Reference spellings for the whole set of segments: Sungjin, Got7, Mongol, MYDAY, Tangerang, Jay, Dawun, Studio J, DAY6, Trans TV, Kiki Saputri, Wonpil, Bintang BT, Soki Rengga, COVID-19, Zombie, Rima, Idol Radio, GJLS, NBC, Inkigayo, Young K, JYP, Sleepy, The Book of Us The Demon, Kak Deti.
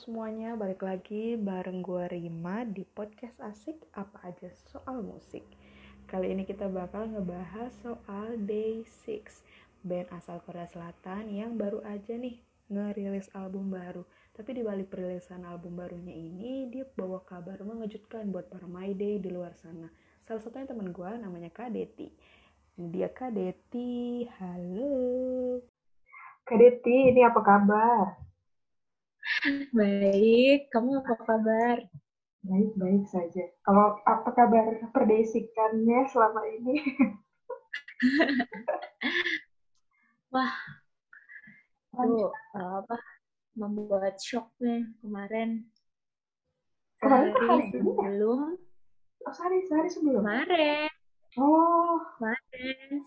semuanya, balik lagi bareng gue Rima di podcast asik apa aja soal musik. Kali ini kita bakal ngebahas soal DAY6, band asal Korea Selatan yang baru aja nih ngerilis album baru. Tapi di balik perilisan album barunya ini, dia bawa kabar mengejutkan buat para MYDAY di luar sana. Salah satunya teman gue namanya Kak Deti. Dia Kak Deti, halo Kak Deti, ini apa kabar? Baik, kamu apa kabar? Baik-baik saja. Kalau apa kabar perdesikannya selama ini? Wah, aduh, membuat shock nih kemarin. Sehari sebelum. Kemarin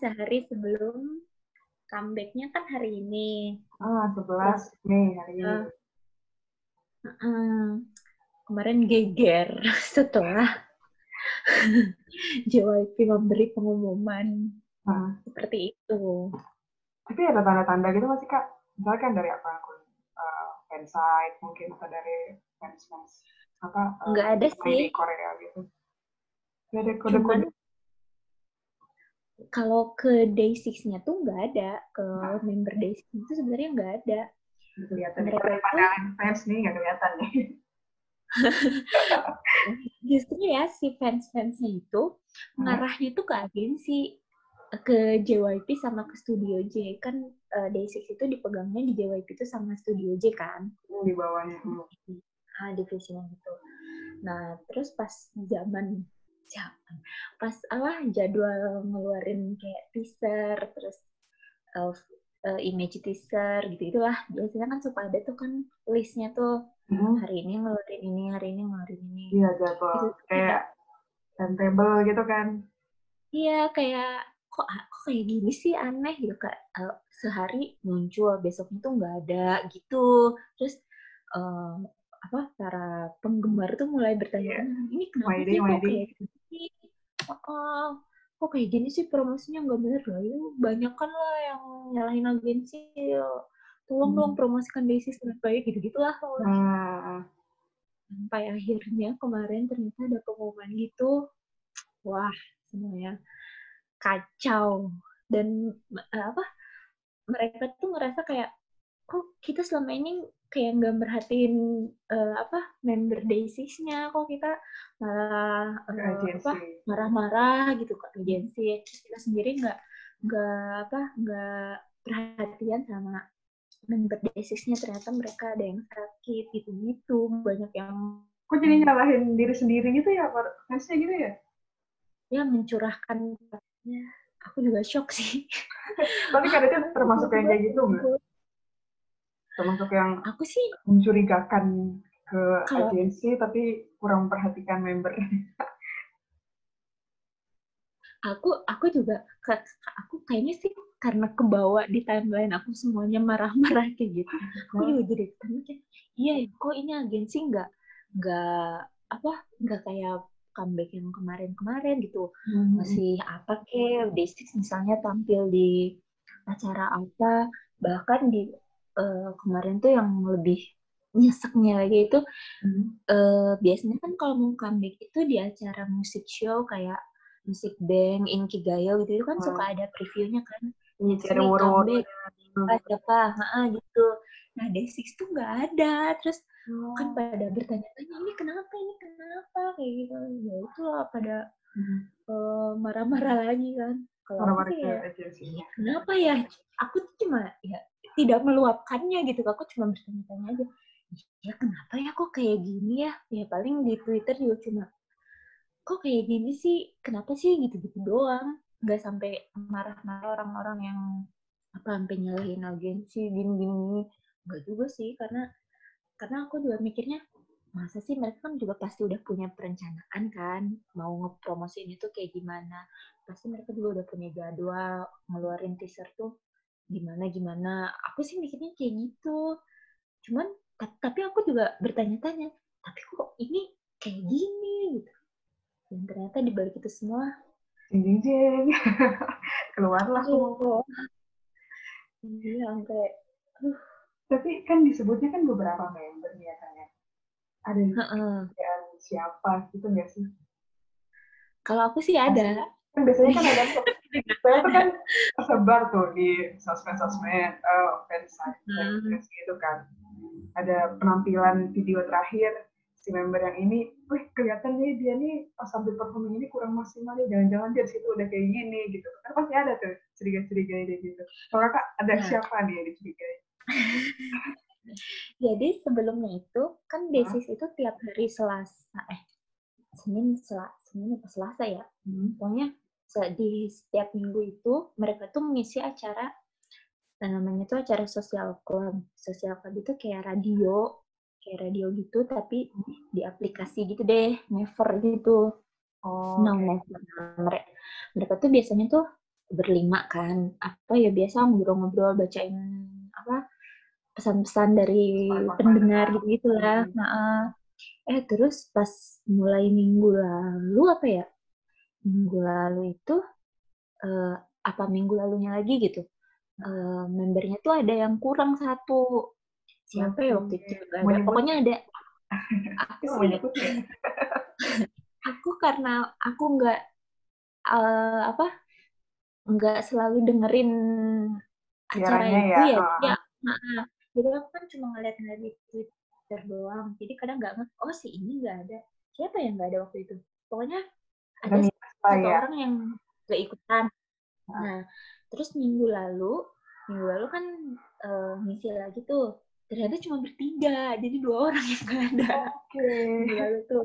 sehari sebelum comebacknya kan hari ini. 11 Mei hari ini. Kemarin geger setelah JYP memberi pengumuman seperti itu. Tapi ada tanda-tanda gitu masih Kak? Misalkan dari apa? Fansite mungkin atau dari fans apa? Nggak ada sih. Korea gitu. Nggak ada kode-kode. Kalau ke Day6-nya tuh nggak ada. Member Day6 itu sebenarnya nggak ada. Kelihatan dari pandangan fans nih nggak kelihatan nih. Justru ya si fans-fansnya itu ngarahnya tuh ke agensi, ke JYP sama ke Studio J kan. Day6 itu dipegangnya di JYP itu sama Studio J kan, di bawahnya divisinya gitu. Nah terus pas jadwal ngeluarin kayak teaser terus image teaser gitu-gitulah. Biasanya kan suka ada tuh kan listnya tuh, hari ini ngeluarin ini, hari ini ngeluarin ini. Iya, jadwal. Kayak timetable gitu kan. Iya, kayak kok kayak gini sih, aneh gitu Kak. Sehari muncul, besoknya tuh nggak ada gitu. Terus para penggemar tuh mulai bertanya, ini kenapa sih kok kayak gini? Kok kayak gini sih promosinya nggak bener lah, banyak kan lah yang nyalahin agensi, tolong promosikan Day6 dengan baik gitu-gitulah. Sampai akhirnya kemarin ternyata ada pengumuman gitu, wah semuanya kacau. Dan mereka tuh ngerasa kayak kok kita selama ini kayak nggak merhatiin member Day6-nya, kok kita malah marah-marah gitu ke agensi. Terus kita sendiri nggak perhatian sama member Day6-nya, ternyata mereka ada yang sakit gitu-gitu, banyak yang kok jadi nyalahin diri sendiri gitu ya, fansnya gitu ya? Ya mencurahkan. Ya, aku juga shock sih. Tapi kadang-kadang termasuk yang kayak gitu nggak? Termasuk yang aku sih mencurigakan ke agensi tapi kurang memperhatikan member. Aku juga aku kayaknya sih karena kebawa di timeline aku semuanya marah-marah kayak gitu. Aku juga jadi kayak iya kok ini agensi nggak kayak comeback yang kemarin-kemarin gitu. Masih apa kayak Day6 misalnya tampil di acara apa, bahkan di kemarin tuh yang lebih nyeseknya lagi itu biasanya kan kalau mau comeback itu di acara musik show kayak musik bank, Inkigayo gitu kan suka ada previewnya kan, jadi comeback gitu. Nah Day6 tuh nggak ada, terus kan pada bertanya-tanya ini kenapa kayak gitu ya, itu lah pada marah-marah lagi kan. Kalau aku ya kenapa ya, aku cuma ya tidak meluapkannya gitu, aku cuma bertanya-tanya aja ya kenapa ya kok kayak gini ya paling di Twitter juga cuma kok kayak gini sih, kenapa sih gitu-gitu doang, nggak sampai marah-marah orang-orang yang sampai nyalahin agensi gini-gini, nggak juga sih. Karena aku juga mikirnya masa sih, mereka kan juga pasti udah punya perencanaan kan mau ngepromosiin itu kayak gimana, pasti mereka juga udah punya jadwal ngeluarin teaser tuh gimana. Aku sih mikirnya kayak gitu, cuman tapi aku juga bertanya-tanya tapi kok ini kayak gini gitu, dan ternyata dibalik itu semua jeng keluarlah kok. Iya sampai tapi kan disebutnya kan beberapa member ya kan ya. ada kerjaan siapa gitu nggak sih? Kalau aku sih ada. Kan biasanya kan ada tuh, saya tuh kan tersebar tuh di sosmed-sosmed, fansite, gitu kan. Ada penampilan video terakhir si member yang ini, wih kelihatan nih dia nih pas sambil performing ini kurang maksimal nih, jangan-jangan dia situ udah kayak gini gitu. Kan pasti ada tuh curiga-curiga dia gitu. Kalau Kak ada siapa nih yang dicurigai? Jadi sebelumnya itu kan Day6 itu tiap hari Selasa, Senin atau Selasa ya. Pokoknya di setiap minggu itu mereka tuh mengisi acara, namanya tuh acara social club. Social club itu kayak radio gitu tapi di aplikasi gitu deh, never gitu. Mereka tuh biasanya tuh berlima kan, apa ya biasa ngobrol-ngobrol, bacain apa pesan-pesan dari pendengar gitu lah. Terus pas mulai minggu lalunya lagi membernya tuh ada yang kurang satu, siapa ya waktu itu pokoknya ada aku karena aku nggak selalu dengerin acara itu ya. Jadi aku kan cuma ngeliat di Twitter doang, jadi kadang nggak ngerti si ini nggak ada, siapa yang nggak ada waktu itu, pokoknya ada satu orang yang nggak ikutan. Nah terus minggu lalu kan ngisi lagi tuh, ternyata cuma bertiga, jadi 2 orang yang nggak ada. Minggu lalu tuh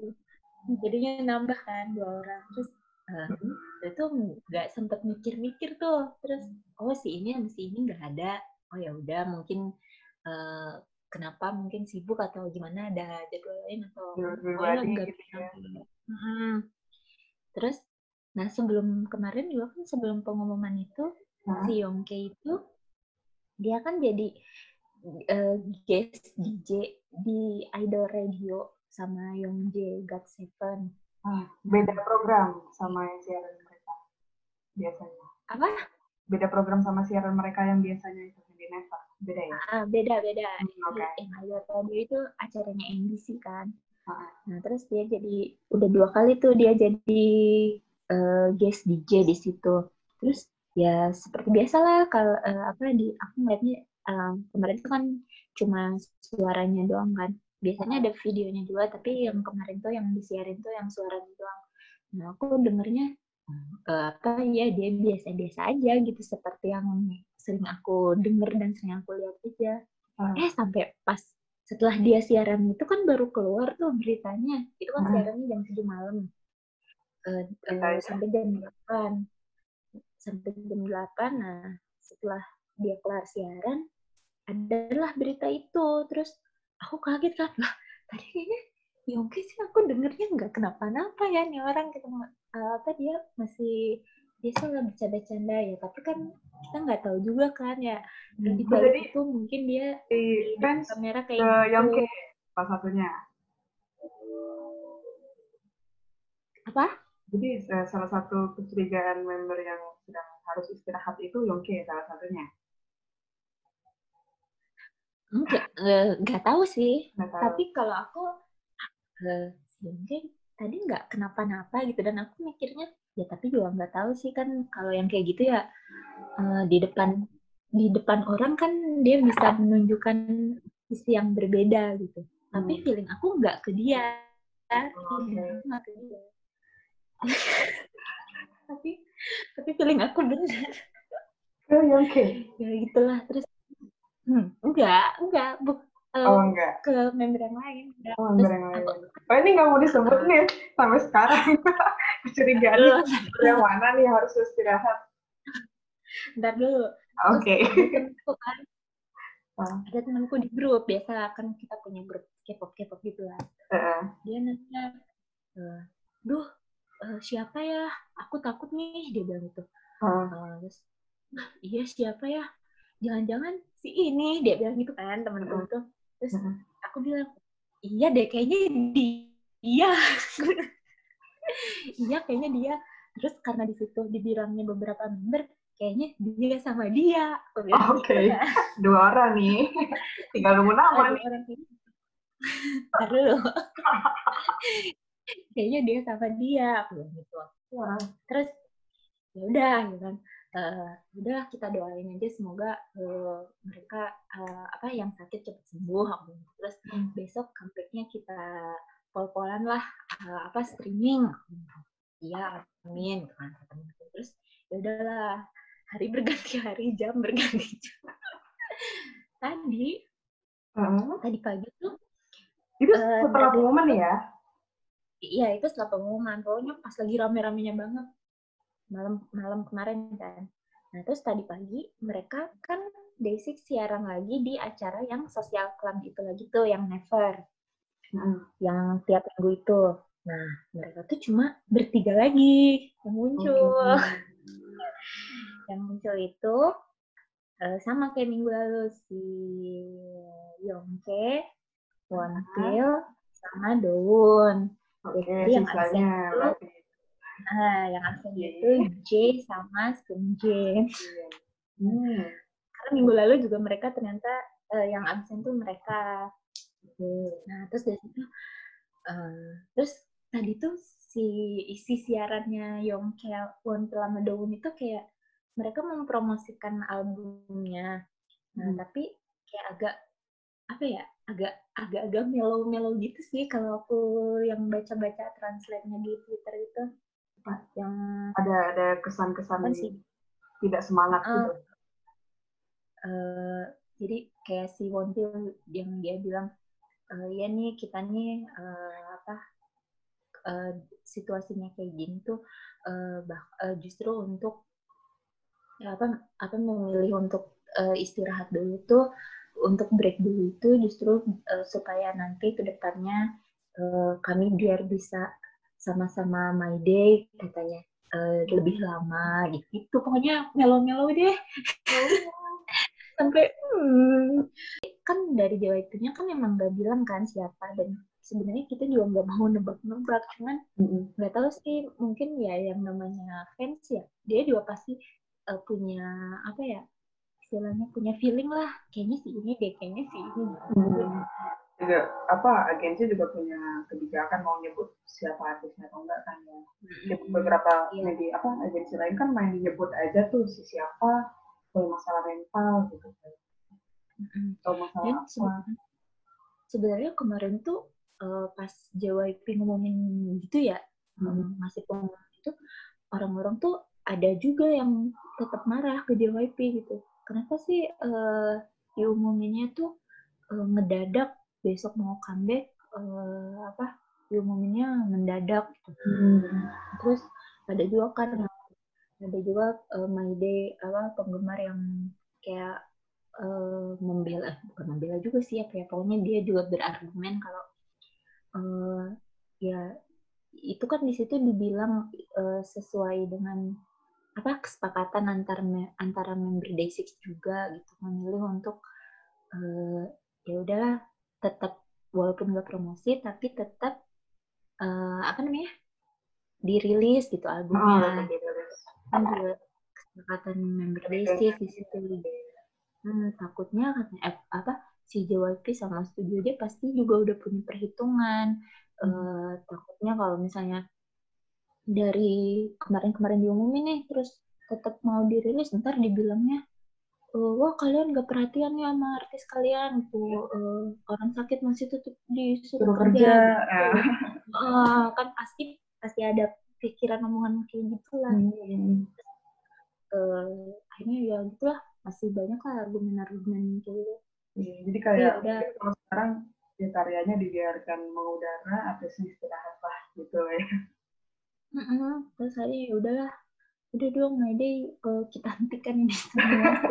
jadinya nambah kan 2 orang. Terus itu nggak sempet mikir-mikir tuh, terus si ini sama si ini nggak ada, ya udah mungkin kenapa, mungkin sibuk atau gimana, ada jadwal lain atau enggak gitu ya. Terus nah sebelum kemarin juga kan, sebelum pengumuman itu si Young K itu dia kan jadi guest DJ di Idol Radio sama Young J Got7. Beda program sama yang siaran mereka biasanya. Apa? Beda program sama siaran mereka yang biasanya itu. Beda ya? Beda. Idol Radio itu acaranya NBC kan. Nah terus dia jadi udah 2 kali tuh dia jadi guest DJ di situ. Terus ya seperti biasalah kalau aku ngeliatnya kemarin itu kan cuma suaranya doang kan. Biasanya ada videonya juga, tapi yang kemarin tuh yang disiarin tuh yang suaranya doang. Nah aku dengernya dia biasa-biasa aja gitu, seperti yang sering aku denger dan sering aku lihat aja. Sampai pas setelah dia siaran itu kan baru keluar tuh beritanya. Itu kan siarannya jam 7 malam. Sampai jam 8. Sampai jam 8. Nah, setelah dia kelar siaran, adalah berita itu. Terus aku kaget kan. Lah, tadi kayaknya Young K sih aku dengernya nggak kenapa-napa ya nih orang. Dia masih biasa nggak bercanda-canda ya, tapi kan kita nggak tahu juga kan ya. Di balik itu mungkin dia di kamera kayak Young K pas satunya apa? Jadi salah satu kecurigaan member yang sedang harus istirahat itu Young K salah satunya. Nggak tahu sih. Tapi kalau aku Young K tadi nggak kenapa-napa gitu, dan aku mikirnya ya tapi juga nggak tahu sih kan, kalau yang kayak gitu ya di depan orang kan dia bisa menunjukkan sisi yang berbeda gitu. Tapi feeling aku nggak ke dia, tapi feeling aku benar. Ya gitulah. Terus enggak ke member yang lain. Ini nggak mau disebut nih sampai sekarang. Kecurigaan yang mana nih harus istirahat. Ntar dulu. Ada temanku di grup, biasa kan kita punya grup K-pop gitu lah. Dia nanya, siapa ya? Aku takut nih, dia bilang gitu. Terus, iya siapa ya? Jangan-jangan si ini, dia bilang gitu kan, temanku itu. Terus aku bilang, iya deh kayaknya dia. Iya kayaknya dia. Terus karena di situ dibilangnya beberapa member, kayaknya dia sama dia. 2 orang nih. Tinggal nunggu nama nih. Terlalu. Kayaknya dia sama dia, aku gitu. Wah, terus ya udah gitu kan. Udah kita doain aja semoga mereka apa yang sakit cepat sembuh. Terus besok comeback-nya kita pol-polan lah apa streaming. Iya, amin. Terus ya udahlah, hari berganti hari, jam berganti jam. Tadi pagi tuh itu setelah pengumuman ya? Iya, itu setelah pengumuman. Pokoknya pas lagi rame-ramenya banget. Malam kemarin kan. Nah, terus tadi pagi mereka kan Day6 siaran lagi di acara yang Social Club itu lagi tuh, yang Never. Yang tiap minggu itu. Nah, mereka tuh cuma bertiga lagi yang muncul. Yang muncul itu sama kayak minggu lalu, si Young K, Wonpil, sama Dawun. Jadi yang aslinya itu Jay sama Sungjin. Karena minggu lalu juga mereka ternyata yang absen tuh mereka. Nah, terus dari situ terus tadi tuh si isi siarannya Young K, Wonpil sama Dawun itu kayak mereka mempromosikan albumnya. Nah, tapi kayak agak apa ya? Agak mellow-mellow gitu sih kalau aku yang baca-baca translate-nya di Twitter itu. Yang ada kesan-kesan tidak semangat gitu. Jadi kayak si Wonpil yang dia bilang ya nih kita nih situasinya kayak gini tuh justru untuk memilih untuk istirahat dulu tuh, untuk break dulu itu justru supaya nanti ke depannya kami biar bisa sama-sama MYDAY katanya lebih lama gitu. Pokoknya melo-melo deh. Sampai kan dari JYP-nya kan memang gak bilang kan siapa, dan sebenarnya kita juga gak mau nebak-nebak, cuman gak tahu sih, mungkin ya yang namanya fans ya dia juga pasti punya apa ya istilahnya, punya feeling lah, kayaknya si ini deh, kayaknya si ini. Juga apa agensi juga punya kebijakan mau nyebut siapa artisnya atau enggak kan ya. Beberapa media apa agensi lain kan main nyebut aja tuh si siapa, kalau masalah mental gitu. Atau masalah sebenarnya kemarin tuh pas JYP ngomongin gitu ya, masih pengumuman itu, orang-orang tuh ada juga yang tetap marah ke JYP gitu. Kenapa sih diumuminnya tuh ngedadak? Besok mau comeback, diumuminnya mendadak gitu. Terus ada juga kan, MYDAY penggemar yang kayak bukan membela juga sih ya, kayak pokoknya dia juga berargumen kalau ya itu kan di situ dibilang sesuai dengan apa kesepakatan antara member Day6 juga gitu, memilih untuk ya udahlah tetap walaupun nggak promosi tapi tetap dirilis gitu albumnya, kesepakatan member Day6 di situ. Takutnya si JYP sama Studio J pasti juga udah punya perhitungan. Takutnya kalau misalnya dari kemarin-kemarin diumumin nih terus tetap mau dirilis, ntar dibilangnya wah kalian gak perhatian ya sama artis kalian tuh, orang sakit masih tetap disuruh kerja gitu. Kan pasti ada pikiran omongan kayak gitulah. Akhirnya ya gitulah, masih banyak lah argumen-argumen kayak gitu. Jadi kayak kalau sekarang ya karyanya dibiarkan mengudara, artisnya istirahat lah gitu ya. Terus hari udahlah, udah dong MYDAY kita hentikan ini semua.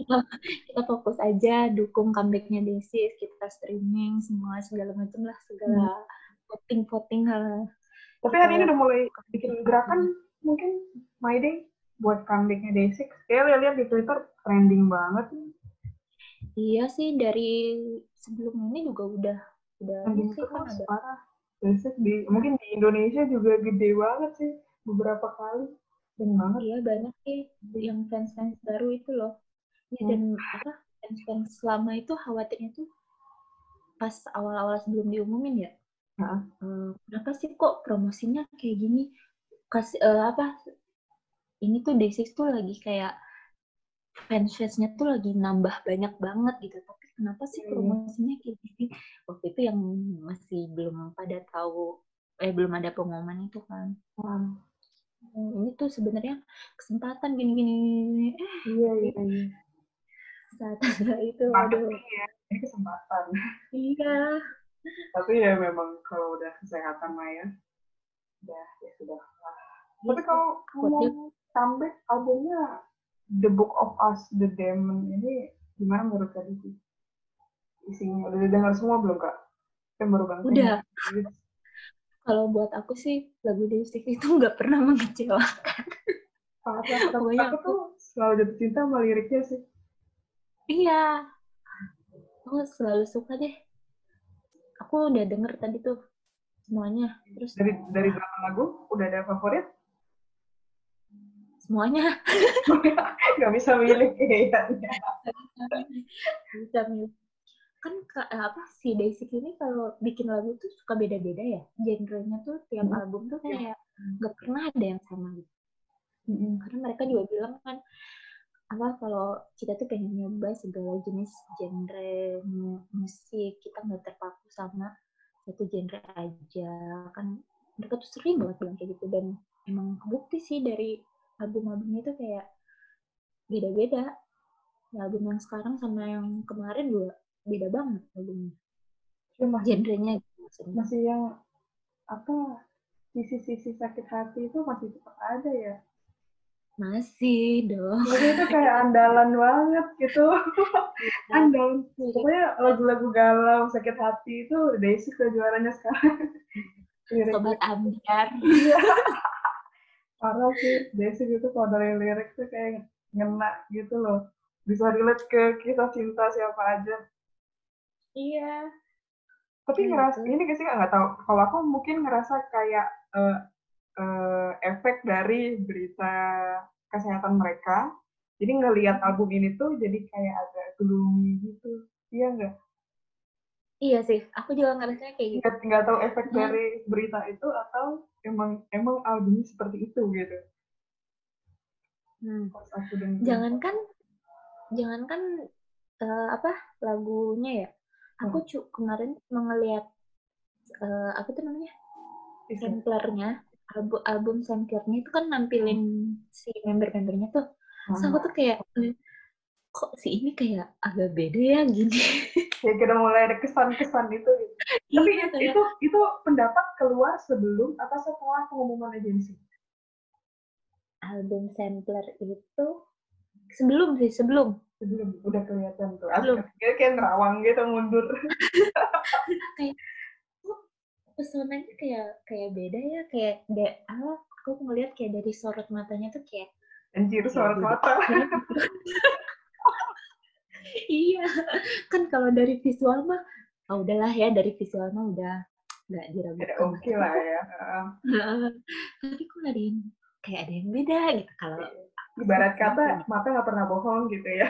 Terus kita fokus aja dukung comeback-nya Day6, kita streaming semua segala macam lah, segala voting lah. Tapi hari ini udah mulai bikin gerakan mungkin MYDAY buat comeback-nya Day6. Kayak lihat di Twitter trending banget. Iya sih, dari sebelum ini juga udah Day6 kan ada parah. Day6 mungkin di Indonesia juga gede banget sih beberapa kali. Iya, banyak sih yang fans-fans baru itu loh. Dan fans-fans lama itu khawatirnya tuh pas awal-awal sebelum diumumin ya, kenapa sih kok promosinya kayak gini? Ini tuh Day6 tuh lagi kayak fans-fansnya tuh lagi nambah banyak banget gitu. Tapi kenapa sih promosinya kayak gini? Waktu itu yang masih belum pada tahu, belum ada pengumuman itu kan. Ini tuh sebenarnya kesempatan gini-gini. Iya. Saat itu, aduh. Ya, ini kesempatan. Iya. Tapi ya memang kalau udah kesehatan mah ya sudah lah. Tapi kalau mau tambah albumnya The Book of Us The Demon ini gimana menurut Kak Deti? Isinya udah dengar semua belum Kak? Kan baru banget. Udah. Kalau buat aku sih lagu Day6 itu nggak pernah mengecewakan. Pokoknya aku tuh selalu jatuh cinta sama liriknya sih. Iya. Aku selalu suka deh. Aku udah denger tadi tuh semuanya. Terus dari berapa lagu udah ada favorit? Semuanya. Gak bisa milih kayaknya. Kan si Day6 ini kalau bikin lagu tuh suka beda-beda ya. Genrenya tuh tiap album tuh kayak gak pernah ada yang sama gitu. Karena mereka juga bilang kan kalau kita tuh pengen nyoba segala jenis genre musik, kita nggak terpaku sama satu genre aja kan, mereka tuh sering banget bilang kayak gitu. Dan emang bukti sih dari album-albumnya itu kayak beda-beda. Album yang sekarang sama yang kemarin juga beda banget albumnya, genrenya gitu. Masih yang sisi-sisi sakit hati itu masih tetap ada ya. Masih dong. Itu kayak andalan banget gitu. Andalan. Pokoknya lagu-lagu galau, sakit hati itu Day6 juaranya sekarang. Sobat ambiar. Iya. Parah sih, Day6 itu kalau dari lirik tuh kayak ngena gitu loh. Bisa relate ke kisah cinta siapa aja. Iya. Tapi ngerasa, ini sih nggak tahu. Kalau aku mungkin ngerasa kayak efek dari berita kesehatan mereka, jadi ngelihat album ini tuh jadi kayak agak gloomy gitu, iya nggak? Iya sih, aku juga ngerasa kayak gitu. Nggak tahu efek dari berita itu atau emang albumnya seperti itu gitu. Jangankan lagunya ya, aku kemarin melihat samplernya. Album samplernya itu kan nampilin si member-membernya tuh. Terus aku tuh kayak, kok si ini kayak agak beda ya gini. Ya kita mulai ada kesan-kesan itu gitu. Tapi iya, itu pendapat keluar sebelum atau setelah pengumuman agensi? Album sampler itu sebelum. Sebelum, udah kelihatan tuh. Sebelum. Dia kayak nerawang gitu, mundur. Kayak pesonanya kayak beda ya, aku ngelihat kayak dari sorot matanya tuh kayak anjir sorot mata. Iya, kan kalau dari visual mah udahlah ya, dari visual mah udah nggak diragukan. Oke lah ya. Tapi kok kayak ada yang beda gitu. Kalau ibarat kata mata nggak pernah bohong gitu ya.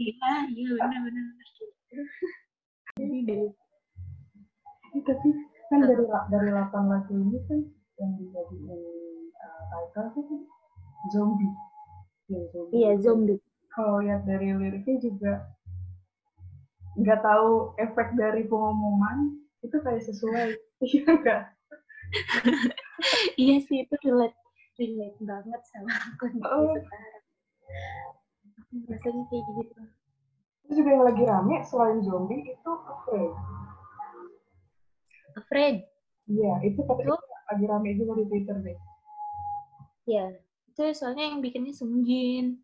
Iya benar-benar. Jadi tapi kan dari 8 lagu ini kan yang dijadiin title itu kan Zombie. Iya, Zombie. Kalau lihat dari liriknya juga nggak tahu efek dari pengumuman itu kayak sesuai. Iya nggak? Iya sih, itu relate banget sama kondisi sekarang. Rasanya kayak gitu. Itu juga yang lagi rame selain Zombie itu Afraid. Iya, itu tapi lagi rame juga di Twitter deh. Iya, itu soalnya yang bikinnya Sungjin.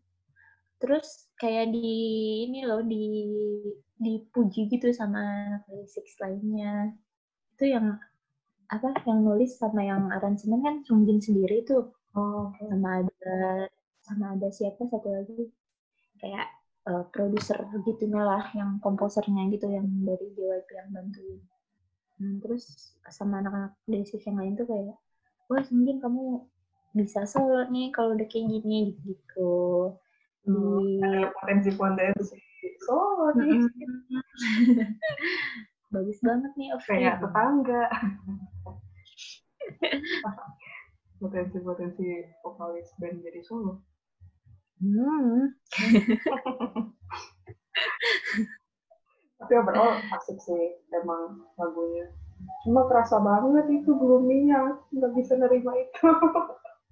Terus kayak dipuji gitu sama Day6 lainnya. Itu yang yang nulis sama yang aransemen kan Sungjin sendiri tuh. Sama ada siapa satu lagi kayak produser gitunya lah, yang komposernya gitu, yang dari JYP yang bantuin. Terus sama anak-anak dari sisi yang lain tuh kayak, wah mungkin kamu bisa solo nih kalau udah kayak gini gitu. Ada potensi solo nih. bagus banget nih Afraid. Kayak tetangga. Potensi vokalis band jadi solo. Tapi overall asik sih emang lagunya. Cuma kerasa banget itu gloomy-nya, nggak bisa nerima itu.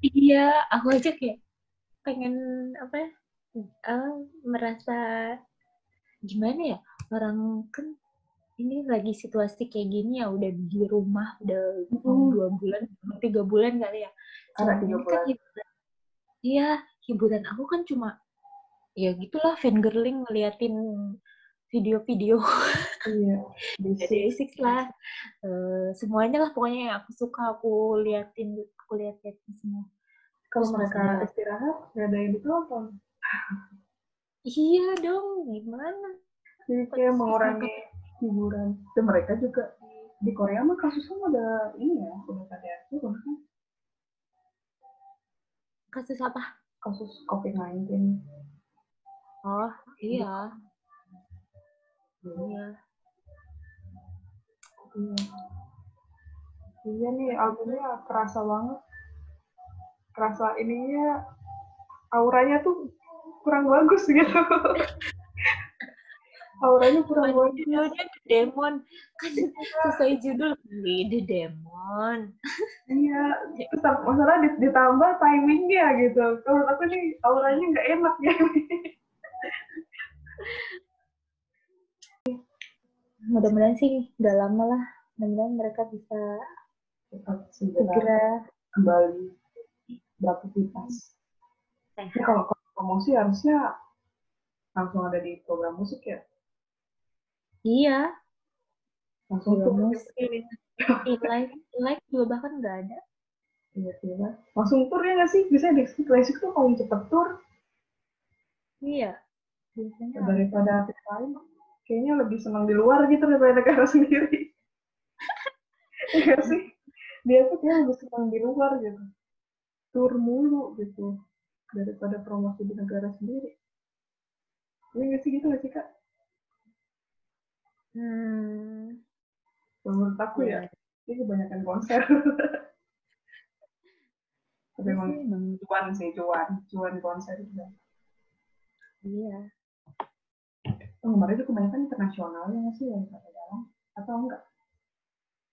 Iya, aku aja kayak pengen apa ya, merasa gimana ya, orang kan ini lagi situasi kayak gini ya, udah di rumah, udah 2 bulan, 3 bulan kali ya. Karena 3 bulan. Iya, hiburan aku kan cuma, ya gitulah fangirling ngeliatin video-video. Iya. DAY6 lah. Semuanya lah pokoknya yang aku suka, aku liatin semua. Kalau mereka istirahat, nggak ada yang ditonton. Iya dong, gimana? Jadi kayak mengurangi hiburan. Dan mereka juga di Korea mah kasusnya udah ini ya, udah terjadi kan? Kasus apa? Kasus COVID-19. Oh iya. Iya. Iya nih albumnya kerasa banget. Kerasa ininya, auranya tuh kurang bagus gitu. Auranya kurang bagus. Judulnya The Demon. Kan sesuai judul nih, The Demon. Iya, terus masalah ditambah timingnya gitu. Kalau aku nih auranya nggak enak ya. Mudah-mudahan sih nggak lama lah. Mudah-mudahan mereka bisa segera kembali beraktivitas. Tapi kalau promosi harusnya langsung ada di program musik ya. Iya. Langsung program musik. Like juga bahkan nggak ada. Iya. Langsung tur ya nggak sih? Biasanya di klasik tuh kalau cepet tur. Iya. Biasanya. Daripada artis lain, kayaknya lebih senang di luar gitu daripada negara sendiri. Iya sih. Dia tuh kayaknya lebih senang di luar gitu. Tur mulu gitu. Daripada promosi di negara sendiri. Ini nggak sih gitu nggak sih, Kak? Menurut aku ya, ini kebanyakan konser. Tapi memang cuan konser juga. Iya. Kemarin itu kebanyakan internasionalnya nggak sih yang pada dalam? Atau enggak?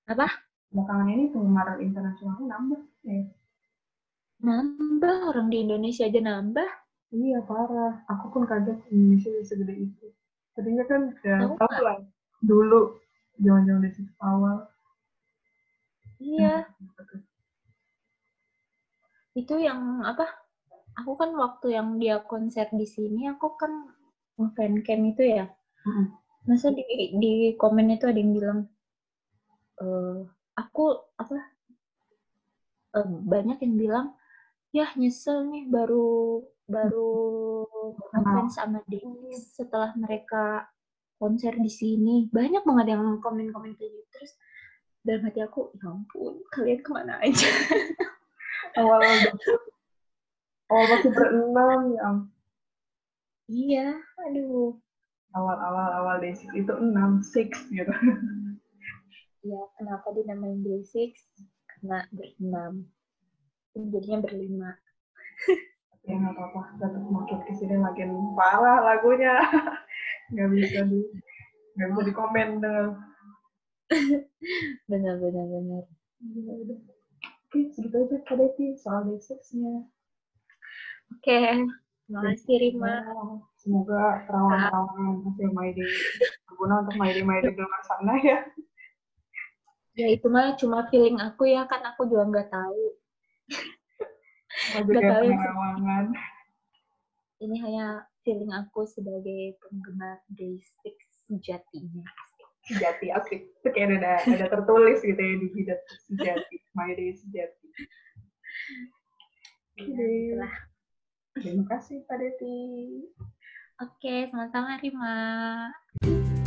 Apa? Belakangan ini penggemar internasionalnya nambah ya? Nambah, orang di Indonesia aja nambah. Iya, parah. Aku pun kaget Indonesia segede itu. Tadinya kan, ya tau lah. Dulu, jaman-jaman dari situ awal. Iya. Itu yang, apa? Aku kan waktu yang dia konser di sini, aku kan fancam itu ya. Masa di komen itu ada yang bilang, banyak yang bilang, ya nyesel nih baru ngefans sama Day setelah mereka konser di sini. Banyak banget yang komen-komen kayak gitu. Terus dalam hati aku, ya ampun, kalian kemana aja? Awal masih berenam, ya ampun. Iya, aduh. Awal Day6 itu 6 gitu. Iya, kenapa dinamain Day6? Karena berenam. Jadinya 5. Ya nggak apa-apa, tetap makin kesini makin parah lagunya. Nggak bisa dikomen deh. Benar. Oke, segitu aja Kak Deti soal Day6-nya. Oke, terima kasih Rima. Semoga rawan-rawan hasil MYDAY berguna untuk MYDAY di luar sana ya. Ya itu mah cuma feeling aku ya, kan aku juga nggak tahu. Ini hanya feeling aku sebagai penggemar Day6 sejatinya. Sejati, asik. Itu kayak ada tertulis gitu ya di hidup sejati. MYDAY sejati. Oke. Terima kasih Kak Deti. Oke, sama-sama Rima.